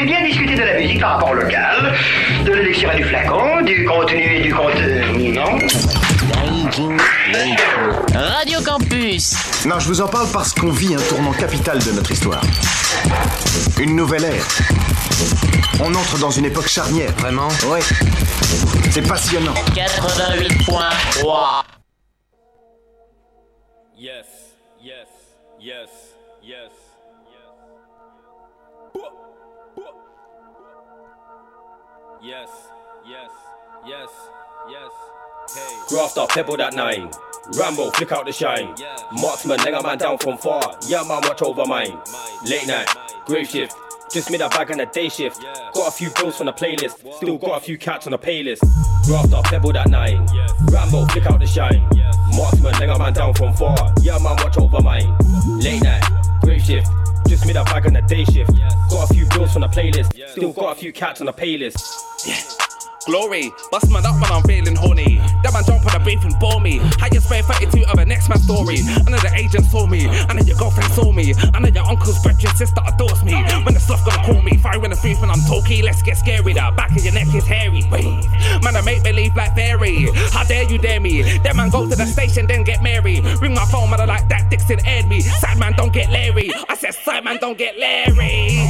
voulez bien discuter de la musique par rapport au local, de l'électionnaire du flacon, du contenu et du contenu, non ? Radio Campus. Non, je vous en parle parce qu'on vit un tournant capital de notre histoire. Une nouvelle ère. On entre dans une époque charnière. Vraiment ? Ouais. C'est passionnant. 88.3. Yes, yes, yes, yes. Yes, yes, yes, yes. Hey. Graft up, pebble that nine. Rambo, flick out the shine. Marksman, leg a man down from far. Yeah, man, watch over mine. Late night, grave shift. Just made a bag on a day shift. Got a few bills on the playlist. Still got a few cats on the playlist. Graft up, pebble that nine. Rambo, flick out the shine. Marksman, leg a man down from far. Yeah, man, watch over mine. Late night, grave shift. Just made a bag on a day shift. Got a few bills on the playlist. Still got a few cats on the playlist. Yeah. Glory, bust man up when I'm feeling horny. That man jump on the beef and bore me. How you spare 32 of the next man's story? I know the agent saw me, I know your girlfriend saw me, I know your uncle's brethren your sister adores me. When the stuff gonna call me, fire in the face when I'm talky. Let's get scary, the back of your neck is hairy. Wait, man I make believe like fairy. How dare you dare me? That man go to the station then get married. Ring my phone man I like that Dixon aired me. Side man don't get Larry, I said side man don't get Larry.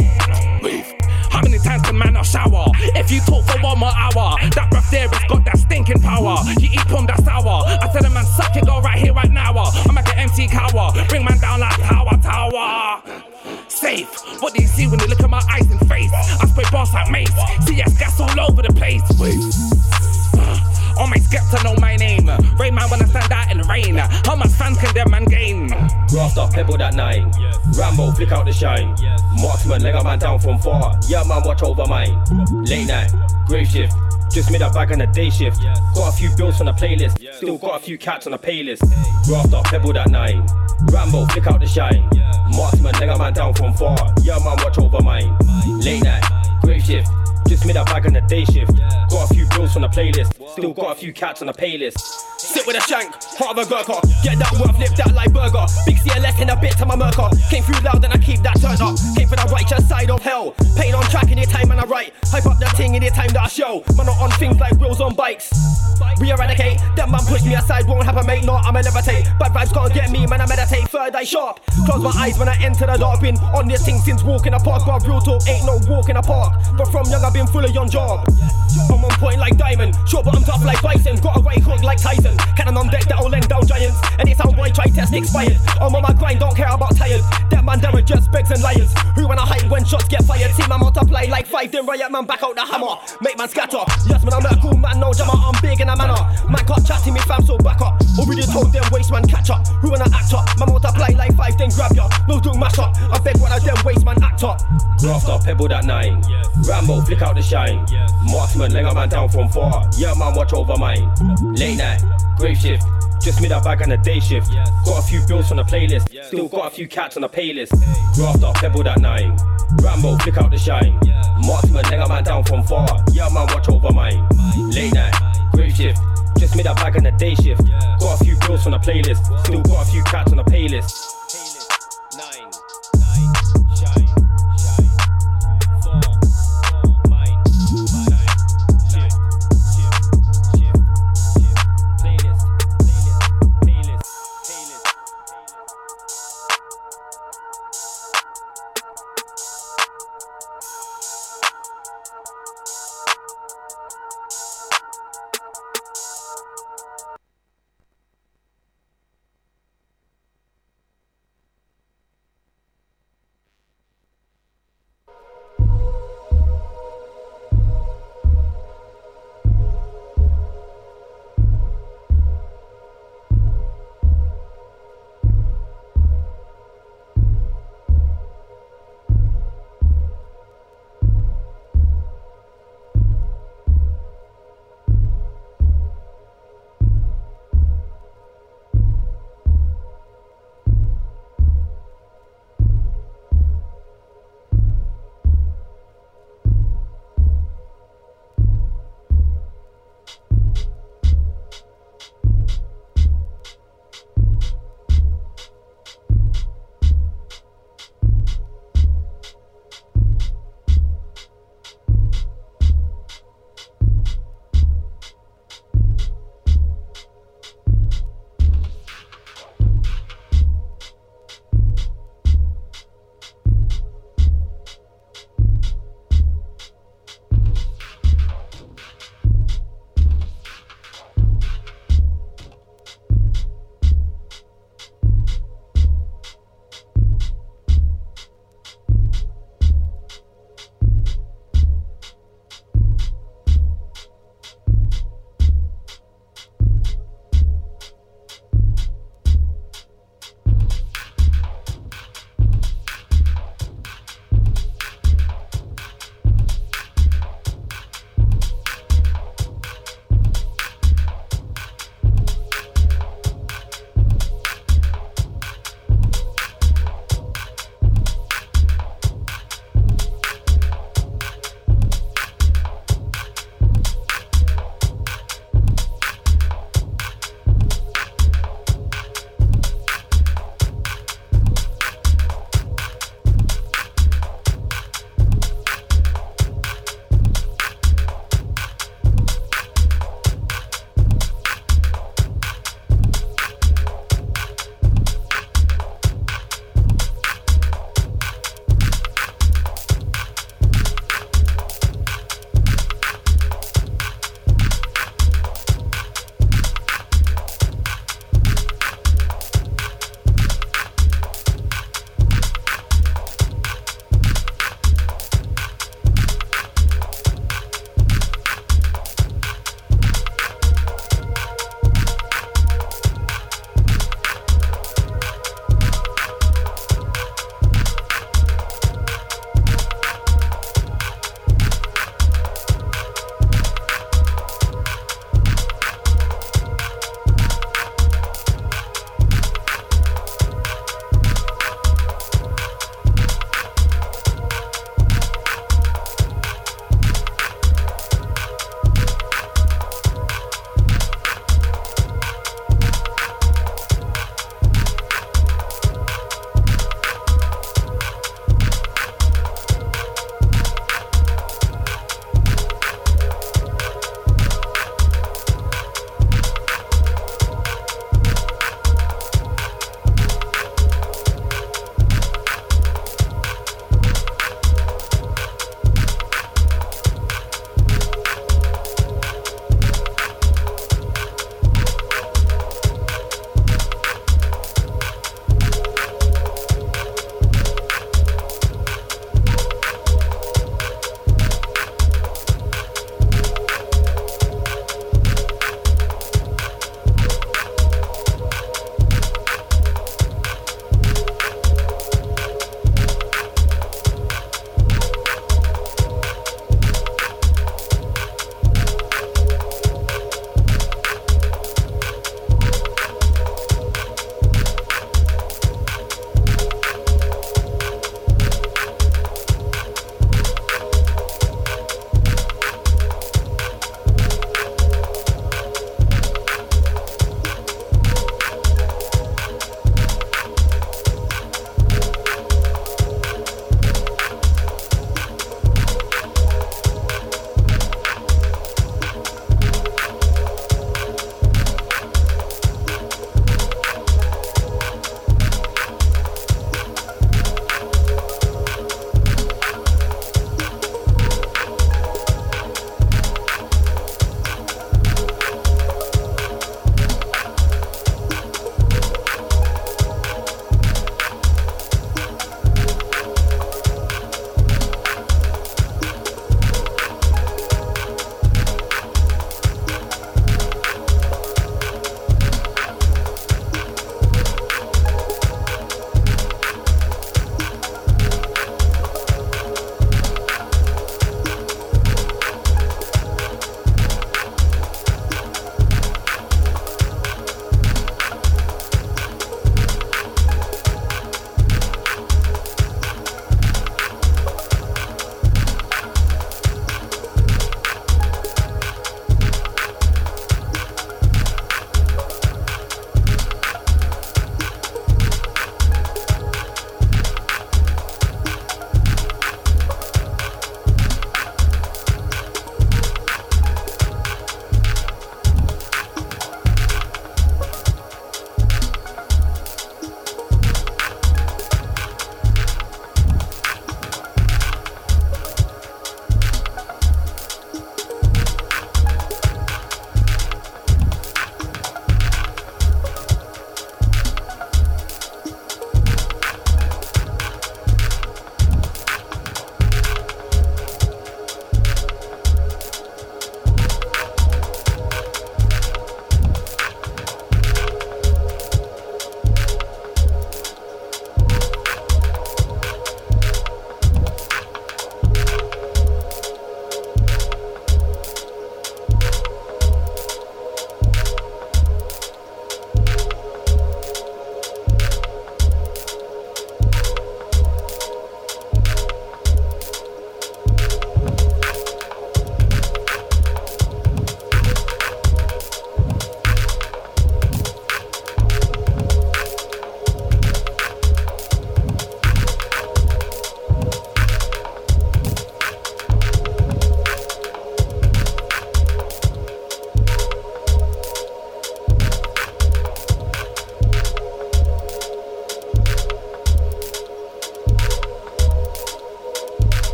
How many times can man not shower? If you talk for 1 more hour, that breath there has got that stinking power. You eat plum, that's sour. I tell a man, suck it, go right here, right now. I'm like an MC cower. Bring man down like Tower Tower. Safe. What do you see when you look at my eyes and face? I spray bars like mace. CS gas all over the place. All my skips to know my name. Rain man when I stand out in the rain. How much fans can them man gain? Graft up, pebble that nine. Rambo, flick out the shine. Marksman, leg a man down from far. Yeah man, watch over mine. Late night, grave shift. Just made a bag on a day shift. Got a few bills on the playlist. Still got a few cats on the playlist. Graft up, pebble that nine. Rambo, flick out the shine. Marksman, leg a man down from far. Yeah man, watch over mine. Late night, grave shift. Just made a bag on a day shift. Got a few bills on the playlist. Still got a few cats on the playlist. Sit with a shank, heart of a gurkha. Get that worth, lip that like burger. Big CLS in a bit to my murker. Came through loud and I keep that turn up. Came for the righteous side of hell. Pain on track any time and I write. Hype up that thing any time that I show. Man not on things like wheels on bikes. We eradicate, that man push me aside. Won't have a mate, no, I'ma levitate. Bad vibes can't get me, man I meditate. Third eye sharp, close my eyes when I enter the dark. Been on this thing since walking a park. But real talk ain't no walk in a park. But from young I've been full of yon job. I'm on point like diamond. Sure but I'm tough like bison. Got a right hook like Tyson. Cannon on deck that'll lend down giants. And it sound why try test expired. I'm on my grind, don't care about tired. That man down with just begs and liars. Who wanna hide when shots get fired? See man multiply like 5, then riot man back out the hammer. Make man scatter. Yes man I'm not cool man, no jammer. I'm big in a manner. Man can't chat to me fam, so back up. Already told them waste man catch up. Who wanna act up? Man multiply like 5, then grab ya. No doing mash up. I beg one of them waste man act up. Graft up, pebble that nine. Rambo, flick out the shine. Marksman, leg a man down from far. Yeah man, watch over mine. Late night, grave shift. Just made a bag on a day shift. Got a few bills on the playlist. Still got a few cats on the playlist. Graft up, pebble that nine. Rambo, flick out the shine. Marksman, leg a man down from far. Yeah man, watch over mine. Late night, grave shift. Just made a bag on a day shift. Got a few bills on the playlist. Still got a few cats on the playlist.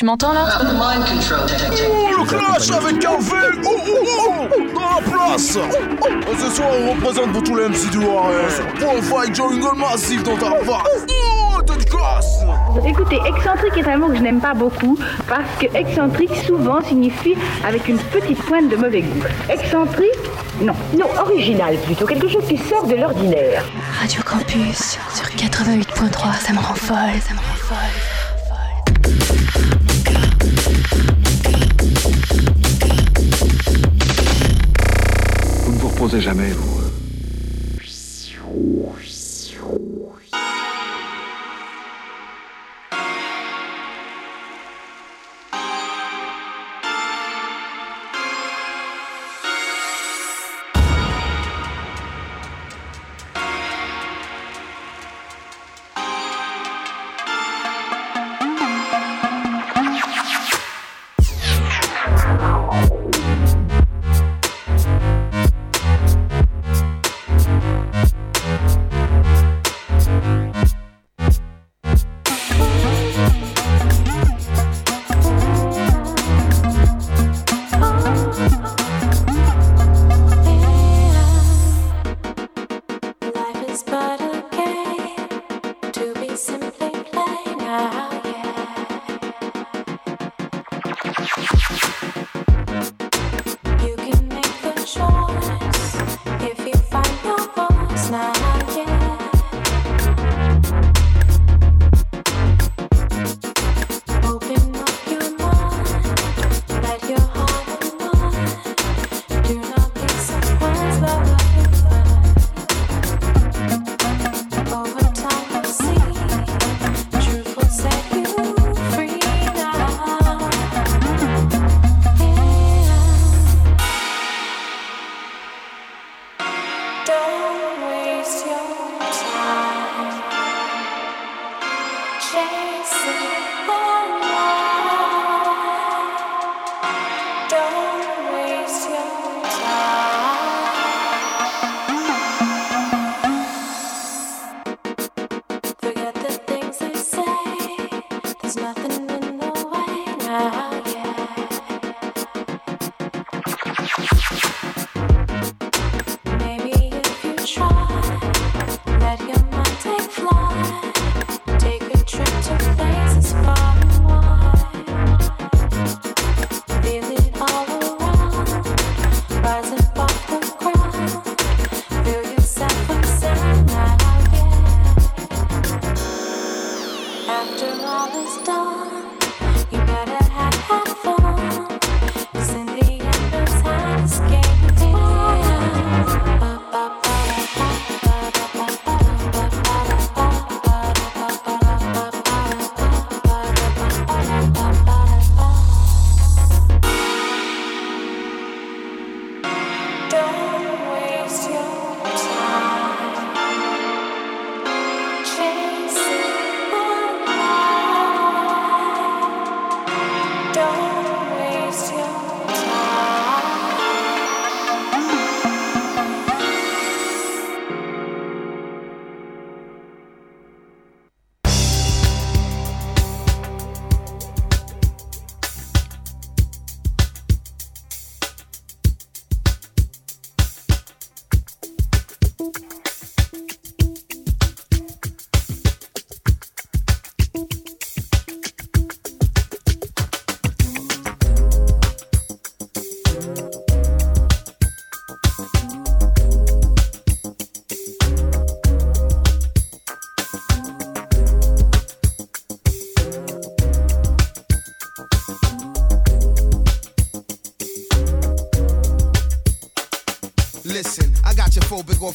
Tu m'entends là ? Oh, clash avec Harvey ! Dans la place ! Ce soir, on représente pour tous les MC du Warriors. On fight jungle massif dans ta face. Écoutez, excentrique est un mot que je n'aime pas beaucoup parce que excentrique souvent signifie avec une petite pointe de mauvais goût. Excentrique, non, original plutôt, quelque chose qui sort de l'ordinaire. Radio Campus sur 88.3, ça me rend folle. Posez jamais, vous.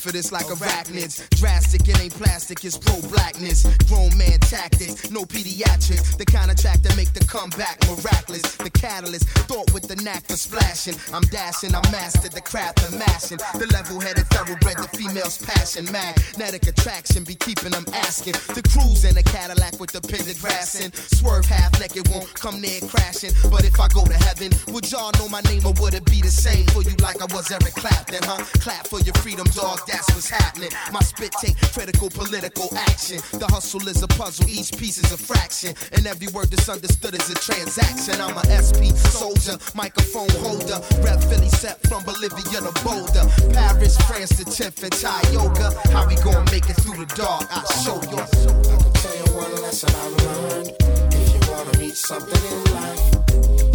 For this like arachnids, drastic, it ain't plastic, it's pro-blackness, grown man tactics, no pediatrics, the kind of track that make the comeback miraculous, the catalyst, thought with the knack for splashing, I'm dashing, I mastered the craft of mashing, the level-headed thoroughbred, the female's passion, magnetic attraction, be keeping them asking, the cruise in a Cadillac with the pendant grassing, swerve half-naked, won't come near crashing, but if I go to heaven, would y'all know my name or would it be the same for you like I was Eric Clapton, huh? Clap for your freedom, dog, that's what's happening. My spit take critical political action. The hustle is a puzzle, each piece is a fraction. And every word that's understood is a transaction. I'm a SP soldier, microphone holder. Rep Philly set from Bolivia to Boulder. Paris, France to Tiff and Tioga. How we gonna make it through the dark? I'll show you. I can tell you one lesson I learned. If you wanna reach something in life,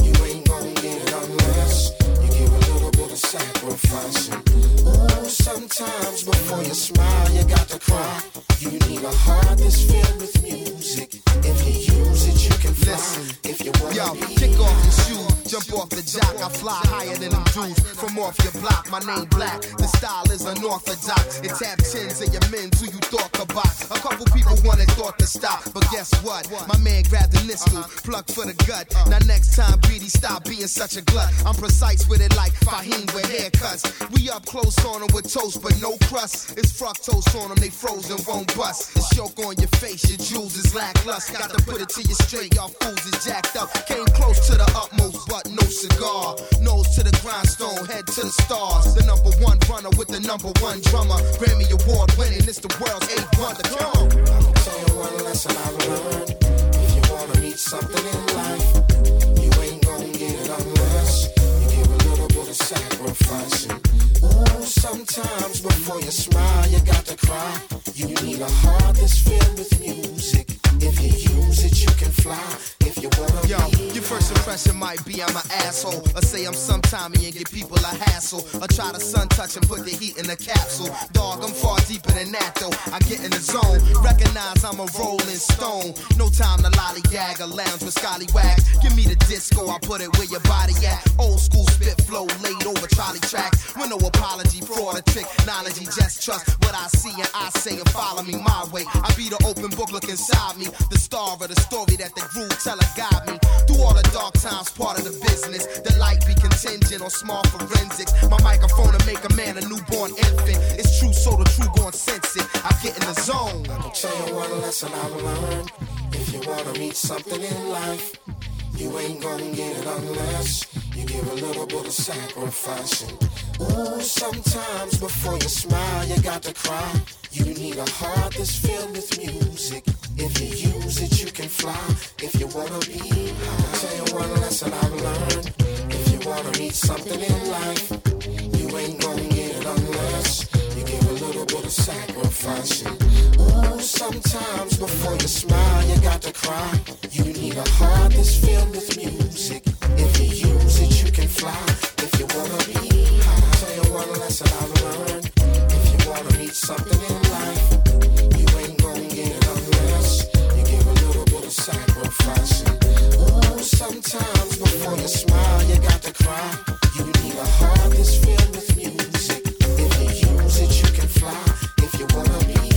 you ain't gonna get it unless you give a little bit of sacrifice. Oh, sometimes before you smile, you got to cry. You need a heart that's filled with music. If you use it, you can fly. Listen, if you wanna yo, kick off your shoes, jump off the jock. I fly higher than them dudes from off your block. My name Black, the style is unorthodox. It tap tens of your men who you thought could box. A couple people wanted thought to stop, but guess what? My man grabbed the pistol, plucked for the gut. Now next time, BD, stop being such a glut. I'm precise with it like Fahim with haircuts. We up close on them with toast, but no crust. It's fructose on them, they frozen, won't bust. The choke on your face, your jewels is lackluster. Got to put it to you straight, y'all fools is jacked up. Came close to the utmost, but no cigar. Nose to the grindstone, head to the stars. The number one runner with the number one drummer. Grammy Award winning, it's the world's eighth wonder. Come on. I'll tell you one lesson I learned. If you want to reach something in life, you ain't gonna get it unless you give a little bit of sacrifice. Oh, sometimes before you smile, you got to cry. You need a heart that's filled with music. If you use it, you can fly. If you wanna yo, your first impression might be I'm an asshole. I say I'm some Tommy and give people a hassle. I try to sun touch and put the heat in a capsule. Dog, I'm far deeper than that though. I get in the zone, recognize I'm a rolling stone. No time to lollygag or lounge with scallywags. Give me the disco, I put it where your body at. Old school spit flow laid over trolley tracks. With no apology, fraud or technology. Just trust what I see and I say and follow me my way. I be the open book, look inside me. The star of the story that the groove teller guide me. Through all the dark times, part of the business. The light be contingent on small forensics. My microphone to make a man a newborn infant. It's true, so the true gon' sense it. I get in the zone. I'll tell you one lesson I've learned. If you wanna reach something in life, you ain't gonna get it unless you give a little bit of sacrificing. Ooh, sometimes before you smile, you got to cry. You need a heart that's filled with music. If you use it, you can fly. If you wanna be, I'll tell you one lesson I've learned. If you wanna reach something in life, you ain't gonna get it unless you give a little bit of sacrifice. Ooh, sometimes before you smile, you got to cry. You need a heart that's filled with music. If you use it, you can fly. If you wanna be, I'll tell you one lesson I've learned. If you wanna reach something in life, you ain't gonna get it unless you give a little bit of sacrifice. Oh, sometimes before you smile, you got to cry. You need a heart that's filled with music. If you use it, you can fly. If you wanna be high.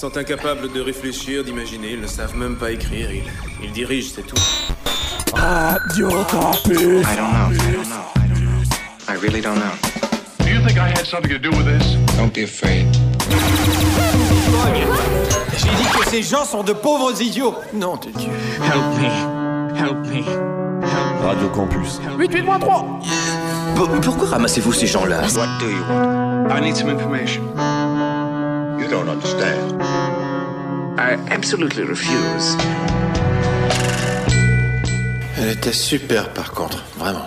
sont incapables de réfléchir, d'imaginer, ils ne savent même pas écrire, ils dirigent, c'est tout. Radio Campus. I don't know. I really don't know. Do you think I had something to do with this? Don't be afraid. J'ai dit que ces gens sont de pauvres idiots. Non, de Dieu. Help me. Radio Campus. 8-8-3. Pourquoi ramassez-vous ces gens-là? What do you want? I need some information. You don't understand. I absolutely refuse. Elle était super par contre, vraiment.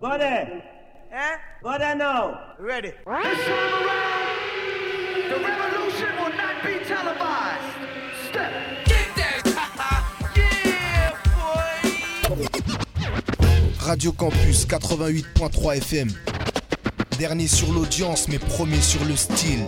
Go there. Eh? Go there now. Ready. This time around, the revolution will not be televised. Step. Get there. Yeah, boy. Radio Campus 88.3 FM. Dernier sur l'audience, mais premier sur le style.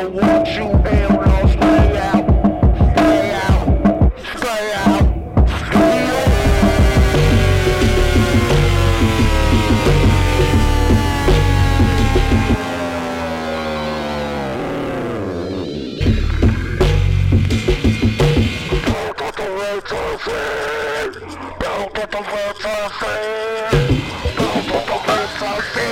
So won't you help us stay out? Stay out. Stay out. Stay out. Don't get the words off it. Don't get the words off it. Don't get the words off it.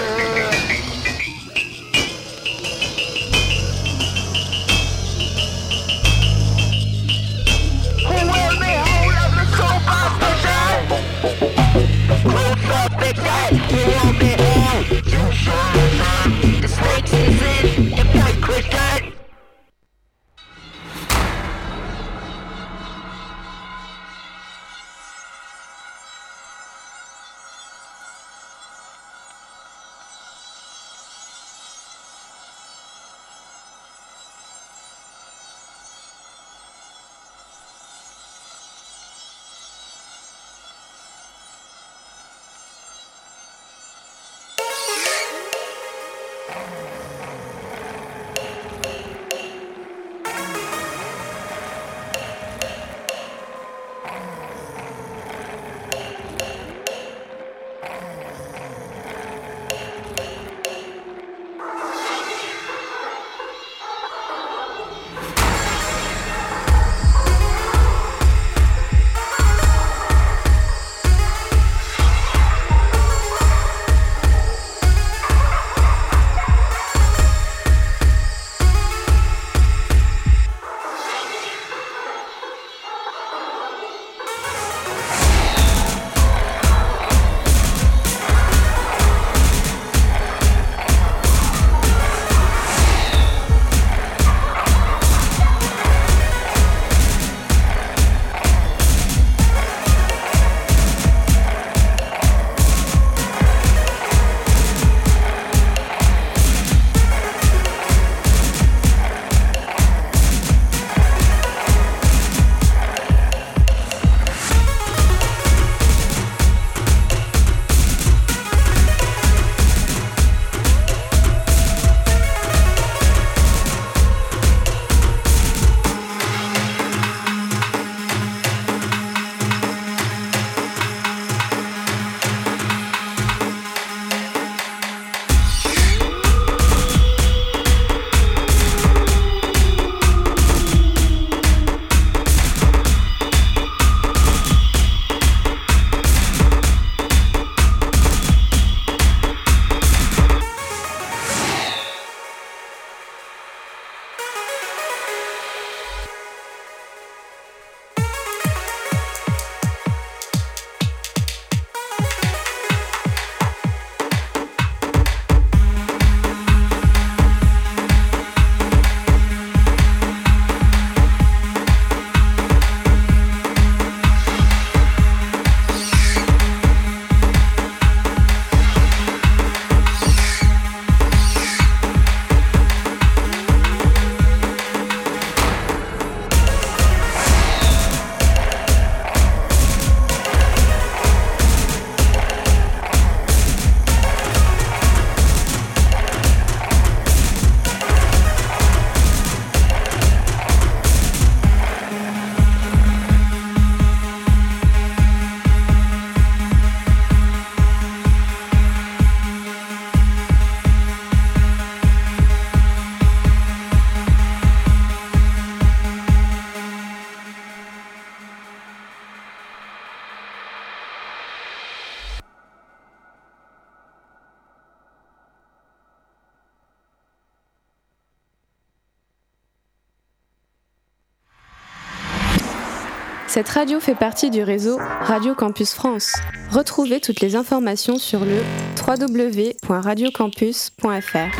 Cette radio fait partie du réseau Radio Campus France. Retrouvez toutes les informations sur le www.radiocampus.fr.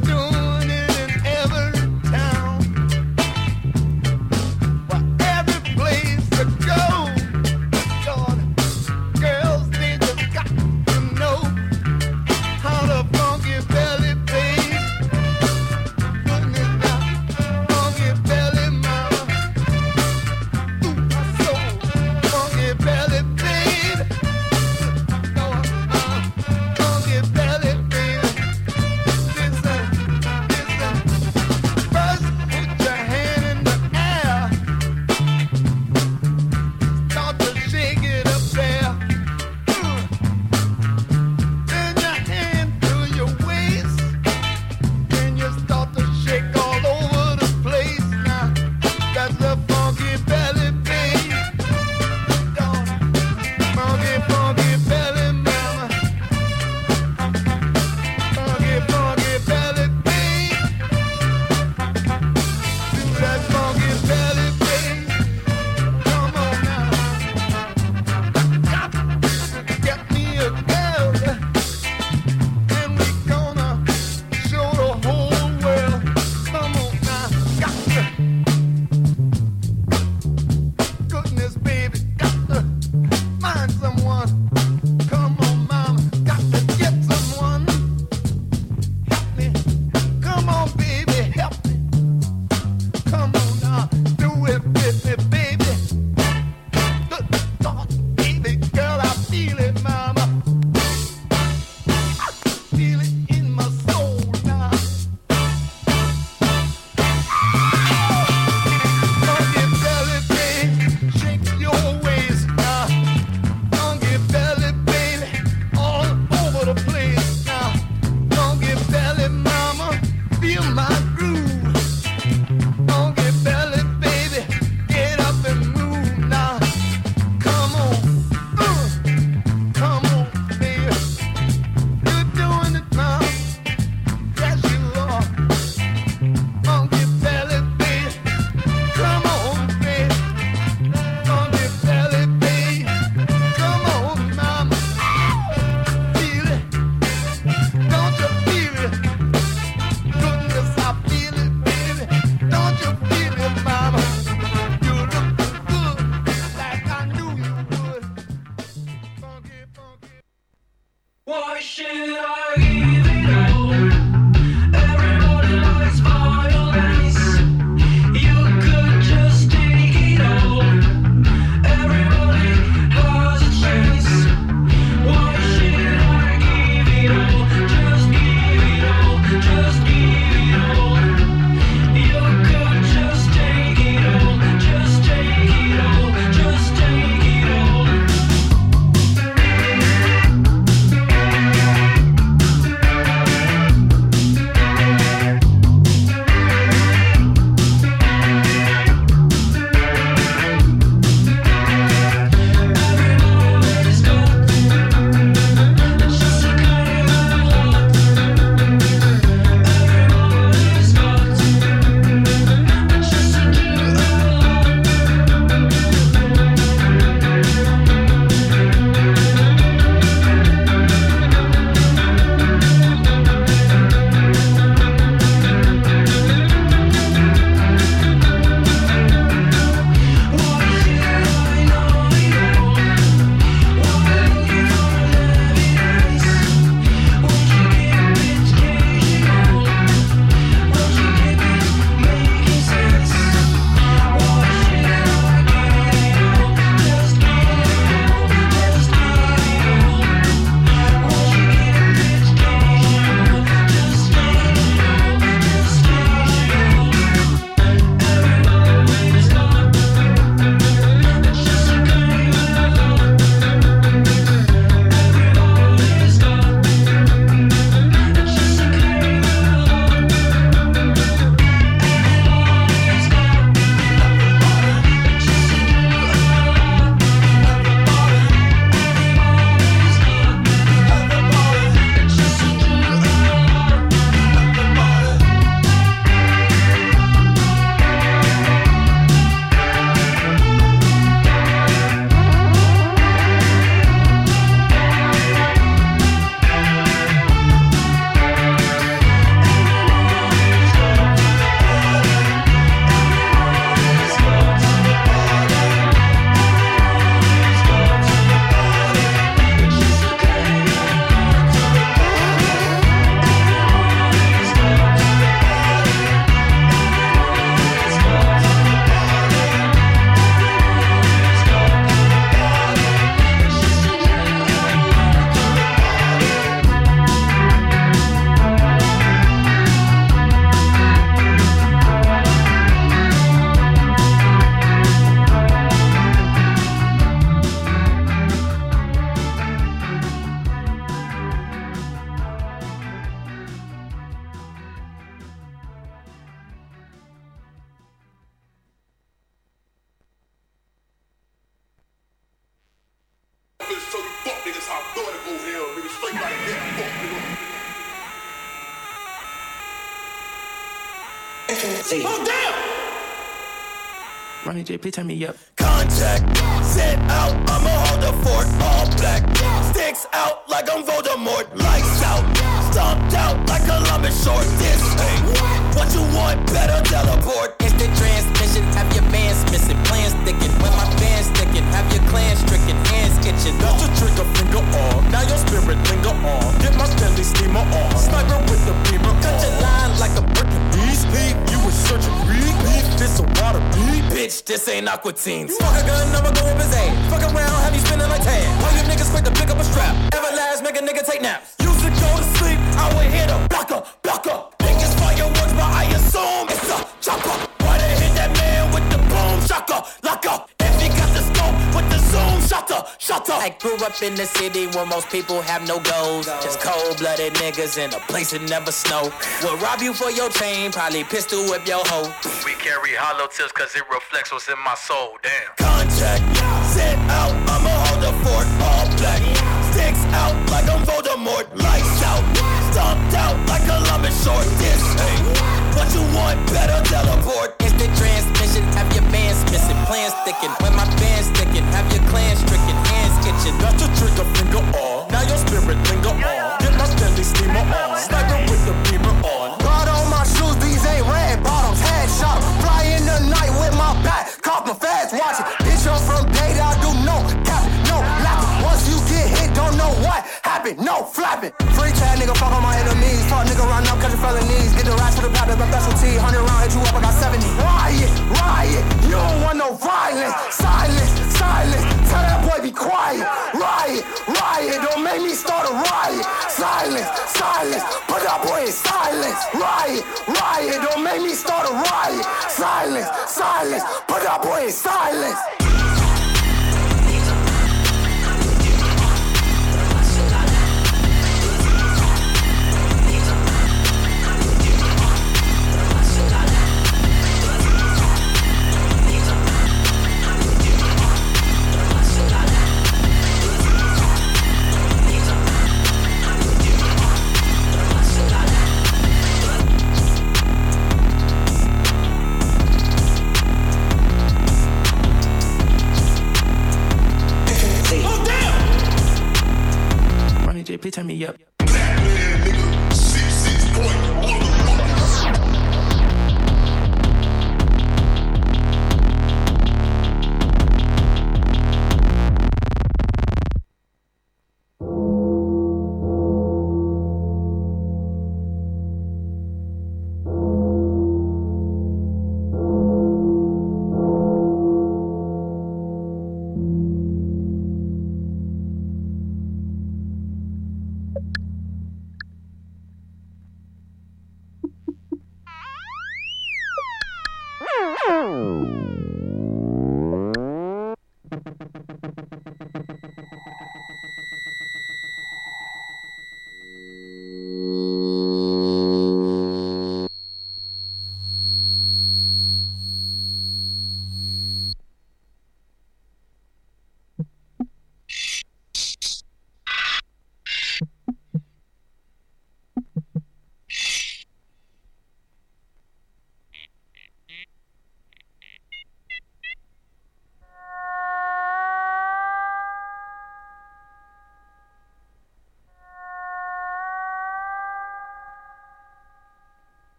Go! daughter go hell, nigga, straight like that, fuck, nigga. Fuck down! Ronnie J, please tie me up. Contact, sit out, I'ma hold the fort, all black. Sticks out like I'm Voldemort, lights out. Stomped out like Columbus short, this ain't what you want, better teleport. Instant transmission, have your man's missing, plans sticking, when my band's sticking, have your clan stricken, hands itching. Not your trigger finger off, now your spirit linger on. Get my Stanley steamer on, sniper with the beamer on. Cut your line like a brick and beast, leave you in search of relief. This a water beat, bitch, this ain't Aqua Teen. Fuck a gun, I'ma go up his ass. Fuck around, have you spinning like tan. All you niggas quick to pick up a strap. Everlast, make a nigga take naps. Used to go to sleep, I would hit a blocker, blocker. Think it's fireworks, but I assume it's a chopper. Why they hit that man with the boom shocker, locker. If he got the scope with the zoom, shutter, shutter. I grew up in the city where most people have no goals. Just cold-blooded niggas in a place that never snow. We'll rob you for your chain, probably pistol whip your hoe. We carry hollow tips cause it reflects what's in my soul, damn. Contact, sit out, I'ma hold the fort, all black. Sticks out like I'm Voldemort, lights out. Stomped out like Columbus short, this ain't what you want, better teleport. Instant transmission, have your man's missing, plans sticking, when my band's sticking, have your clan stricken, hands itching. Got your trigger finger on, now your spirit linger on. Get my Stanley steamer on, sniper with the beamer on. Blood on my shoes, these ain't red bottoms, headshot. Fly in the night with my back, caught my fast watching. Bitch, I'm from data, I do no capping, no laughing. Once you get hit, don't know what happened, no flapping. Free tag, nigga, fuck on my enemies. Talk nigga, round up, catch your felonies. Get the rats for the pop, that's my specialty. 100 round, hit you up, I got 70. Riot, riot, you don't want no violence. Silence, silence, tell that boy be quiet. Riot, riot, don't make me start a riot. Silence, silence, put that boy in silence. Riot, riot, don't make me start a riot. Silence, silence, put that boy in silence. Please tie me up. Black man, nigga, 66.1.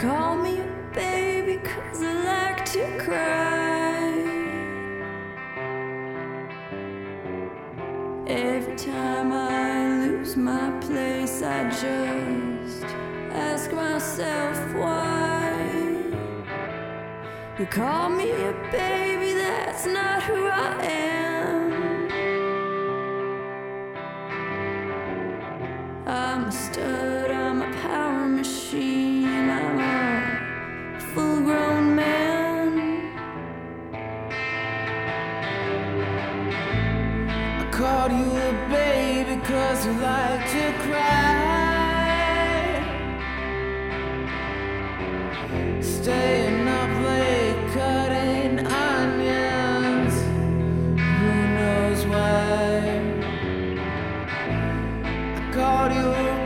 Call you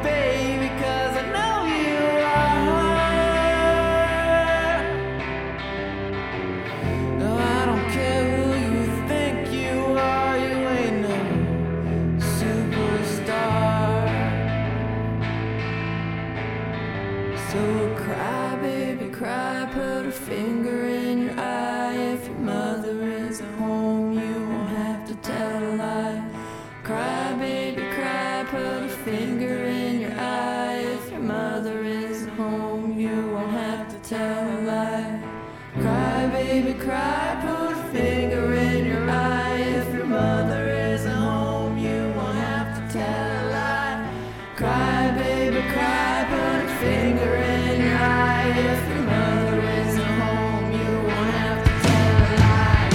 baby. finger in your eye. If your mother isn't home, you won't have to tell a lie. Cry, baby, cry, put a finger in your eye. If your mother isn't home, you won't have to tell a lie. Cry, baby, cry, put a finger in your eye. If your mother isn't home, you won't have to tell a lie. Cry, baby, cry, put a finger in your eye. If your mother isn't home, you won't have to tell a lie.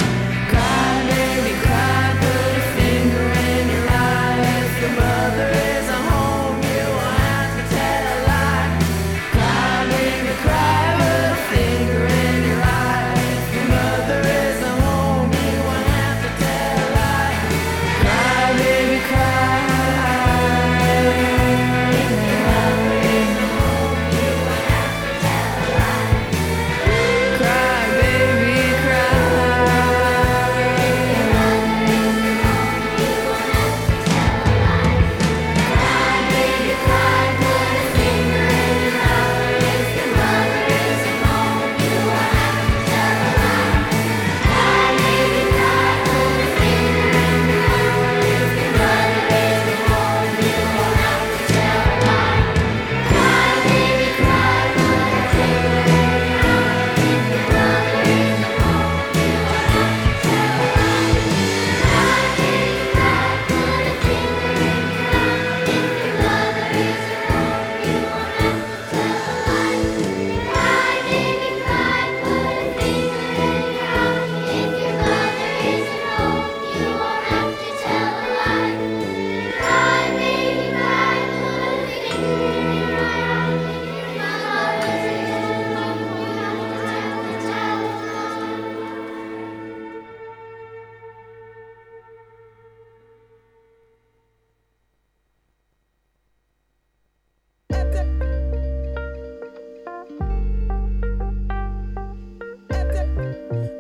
Cry, baby, cry, put a finger in your eye. If your mother isn't home, you won't have to tell a lie. Cry, baby, cry, put a finger in your eye. If your mother isn't home, you won't have to tell a lie. Cry, baby, cry. If your mother isn't home, you won't have to tell a lie. Cry, baby, cry. If your mother isn't home, you won't have to tell a lie. Cry, baby, cry, put a finger in your eye. If your mother isn't home, you won't have to tell a lie. Cry, baby, cry, put a finger in your eye. If your mother isn't home, you won't have to tell a lie. Cry, baby, cry, put a finger in your eye. If your mother isn't home, you won't have to tell a lie. Cry, baby, cry, put a finger in your eye. If your mother isn't home, you won't have to tell a lie. Cry, baby, cry, put a finger in your eye. If your mother isn't home, you won't have to tell a lie. Cry, baby, cry, put a finger in your eye. If your mother isn't home, you won't have to tell a lie.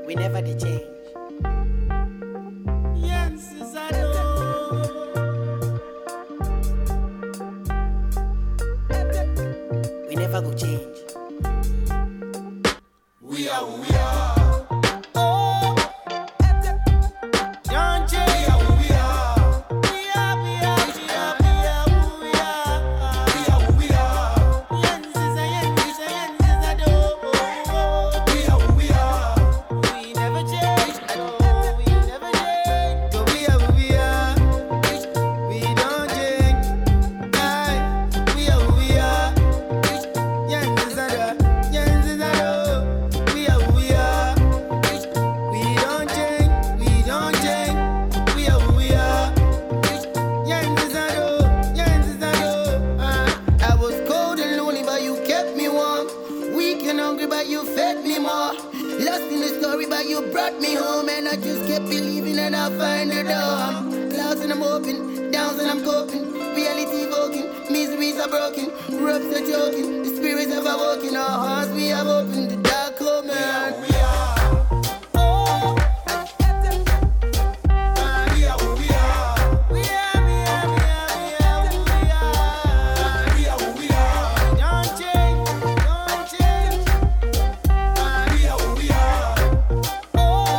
We never did change. Yes, I know. We never go change. We are who we are. Oh, don't change. We are who we are. We are who we are. We never change. Oh, we never change. So we are who we are. We don't change. Aye, we are who we are. Yes, is that all? We are who we are. We don't change. We don't change. We are who we are. Yes, is that all? I was cold and lonely, but you kept me warm. Weak and hungry, but you fed me more. Lost in the story, but you brought me home. And I just kept believing that I'll find the door. I'm clouds and I'm hoping, downs and I'm coping. Reality evoking, miseries are broken. Ropes are choking, the spirits have awoken. Our hearts we have opened, the dark hole, man. We are. Oh, we are who we are. We are who we are. Don't change, don't change. We are who we are. Oh,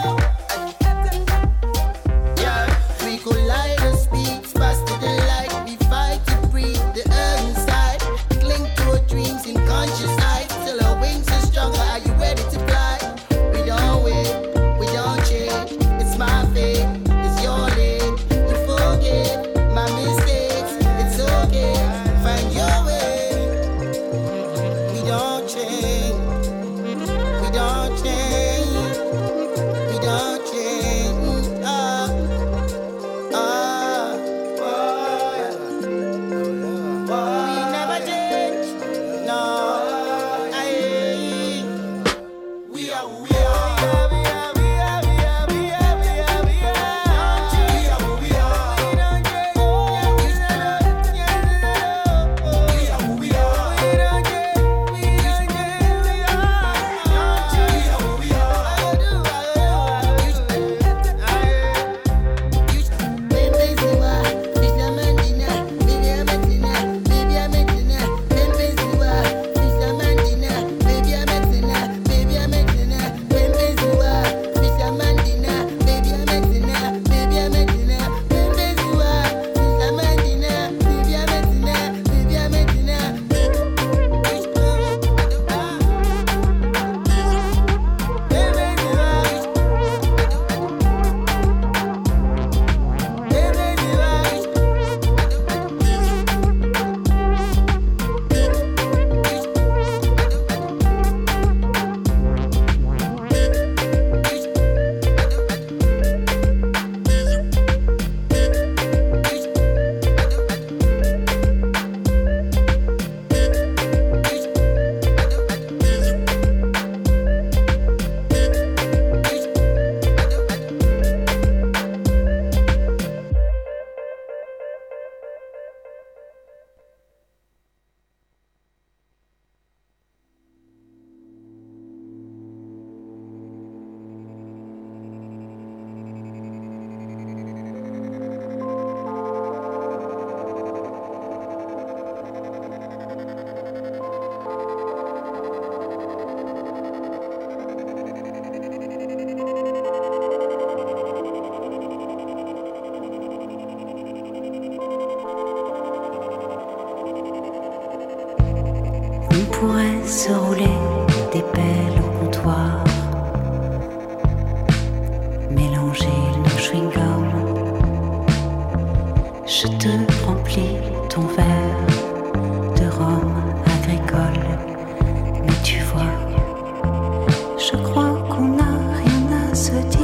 yeah. We collide and speak faster than light. We fight to breathe the air inside. We cling to our dreams in conscious eyes. Till our wings are stronger. I pourrait se rouler des pelles au comptoir, mélanger nos chewing-gums. Je te remplis ton verre de rhum agricole, mais tu vois, je crois qu'on n'a rien à se dire.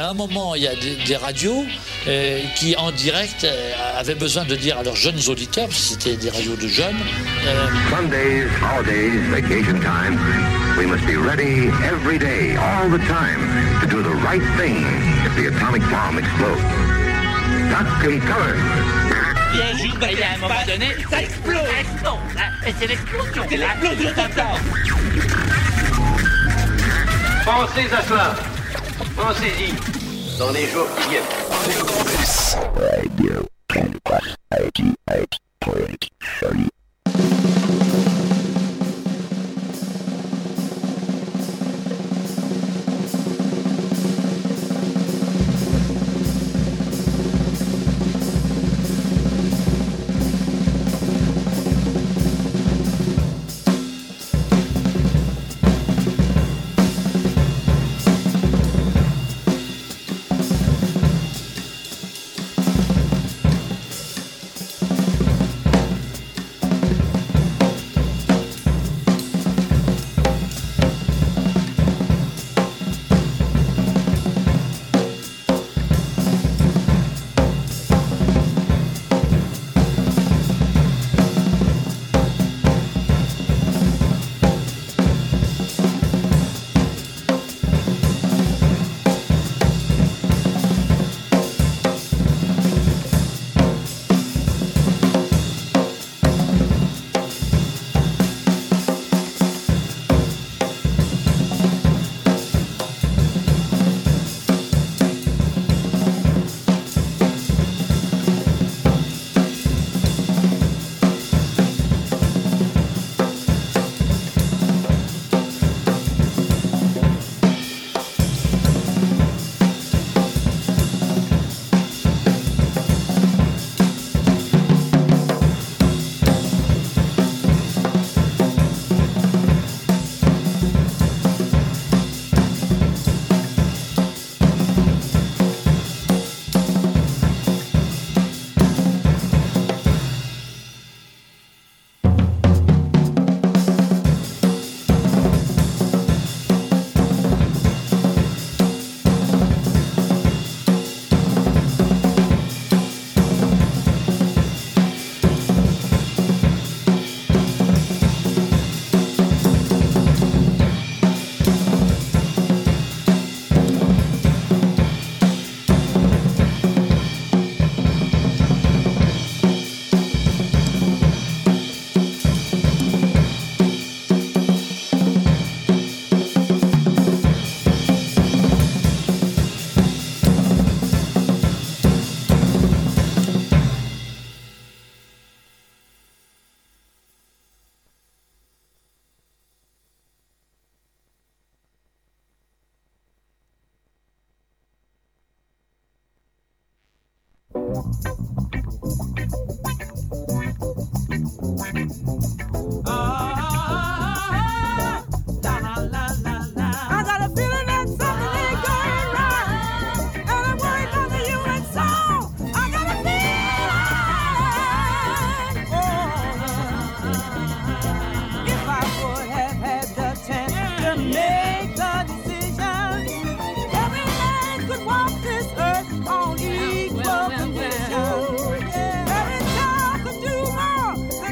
À un moment, il y a des radios qui, en direct, avaient besoin de dire à leurs jeunes auditeurs, parce que c'était des radios de jeunes. Sundays, holidays, vacation time. We must be ready every day, all the time, to do the right thing if the atomic bomb explodes. Duck and cover. piège, juste bah, à un moment donné, ça explose. Ça explose. C'est l'explosion. C'est l'explosion totale. Pensez à cela. Pensez-y. Dans les jours qui viennent. Radio Campus.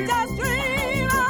Just dream on.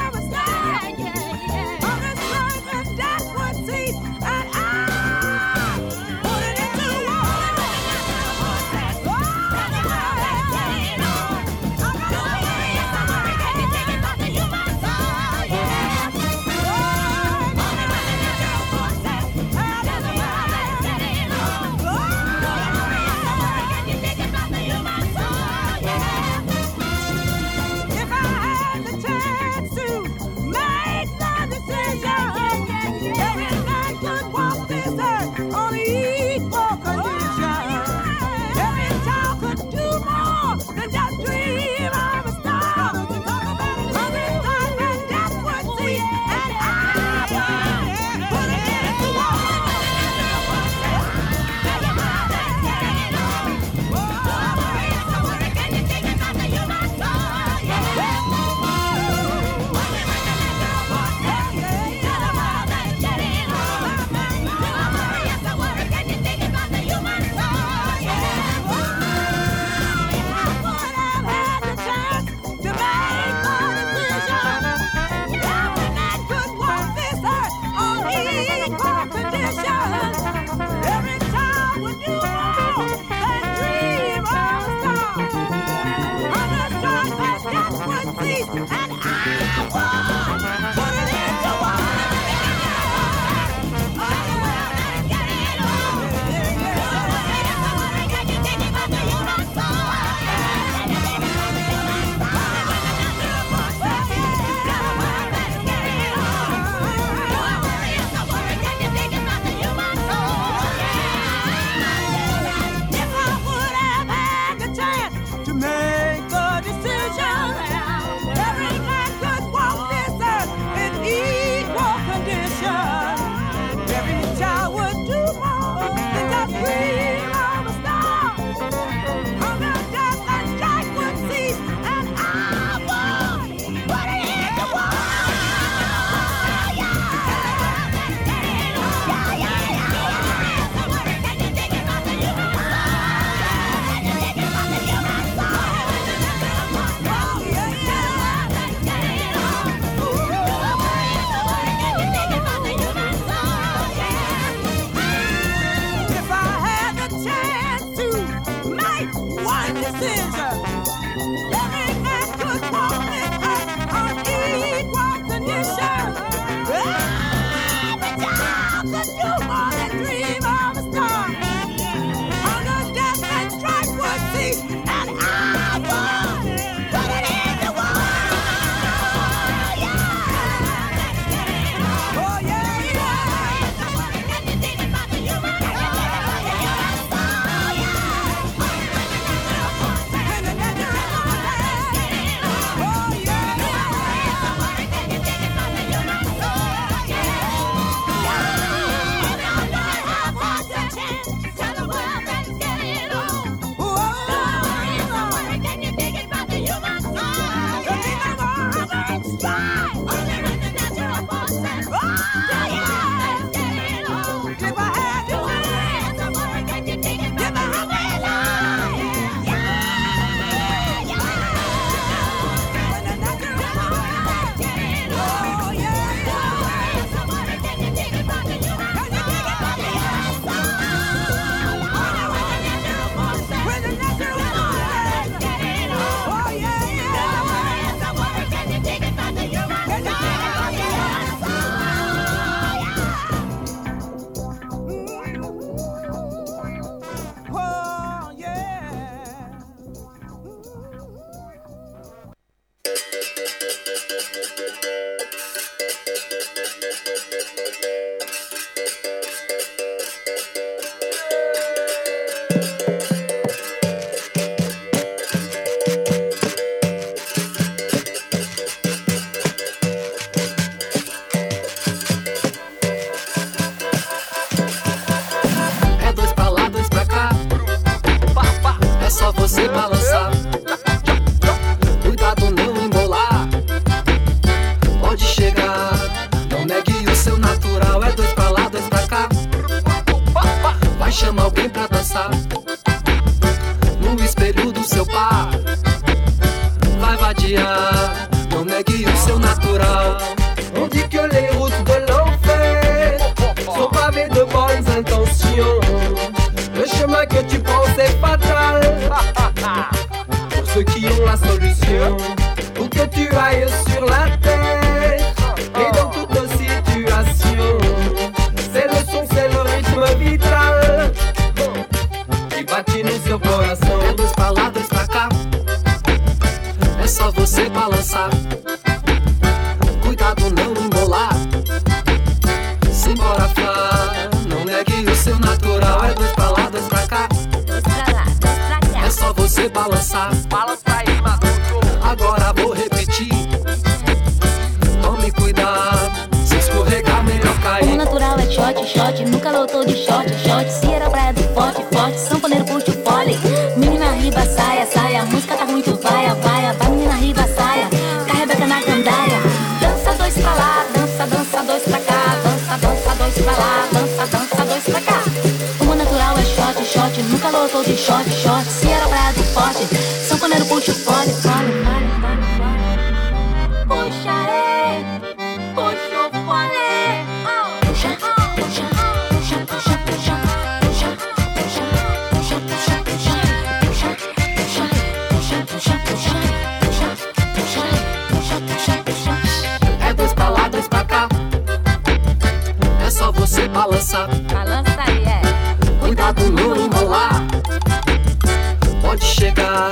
cá.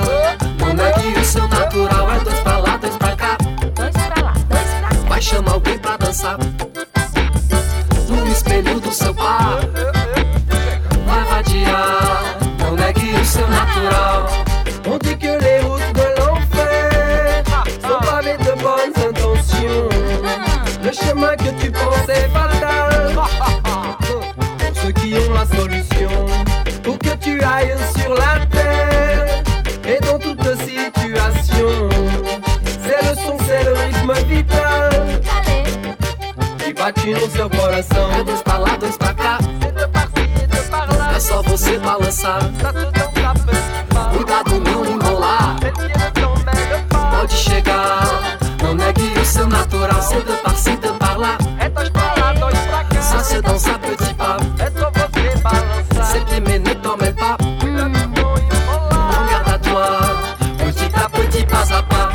Manda direção natural, é dois pra lá, dois pra cá. Dois pra lá, dois pra cá. Vai chamar alguém pra dançar no espelho do seu bar. Vai vadiar, não negue o seu natural. On dit que les routes de l'enfer sont pavées de bonnes intentions. Le chemin que tu penses est fatal pour ceux qui ont la solution. Pour que tu ailles sur la terre et dans toute situation, c'est le son, c'est le rythme vital que bate no seu coração. É dois pra cá, é de par aqui, é de par lá. É só você balançar, tá tudo tão cuidado, não enrolar. Pode chegar, não negue o seu natural. C'est de par ci, de par lá. É dois pra lá, dois pra cá. Ça se danse à petit pas. É só você balançar. C'est aimer, ne t'en mêle pas. Regarde à toi, petit à petit, pas à pas.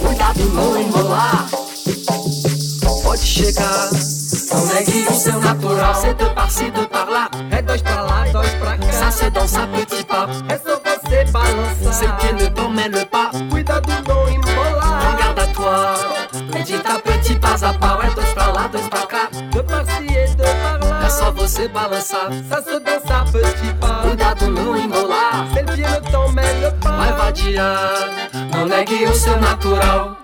Cuidado, não embolar. Pode chegar, não negue o seu natural. C'est de par ci, de par là. É dois pra lá, dois pra cá. Ça se danse à petit pas. É só você balançar. C'est que ne t'en mêle pas. Cuidado, não embolar. Regarde à toi, petit à petit, pas à pas. É dois pra lá, dois pra cá. De par ci et de par là. É só você balançar. Ça se danse à petit pas. Cuidado, não embolar. C'est que ne t'en mêle pas. Vai vadiar, não negue o seu natural.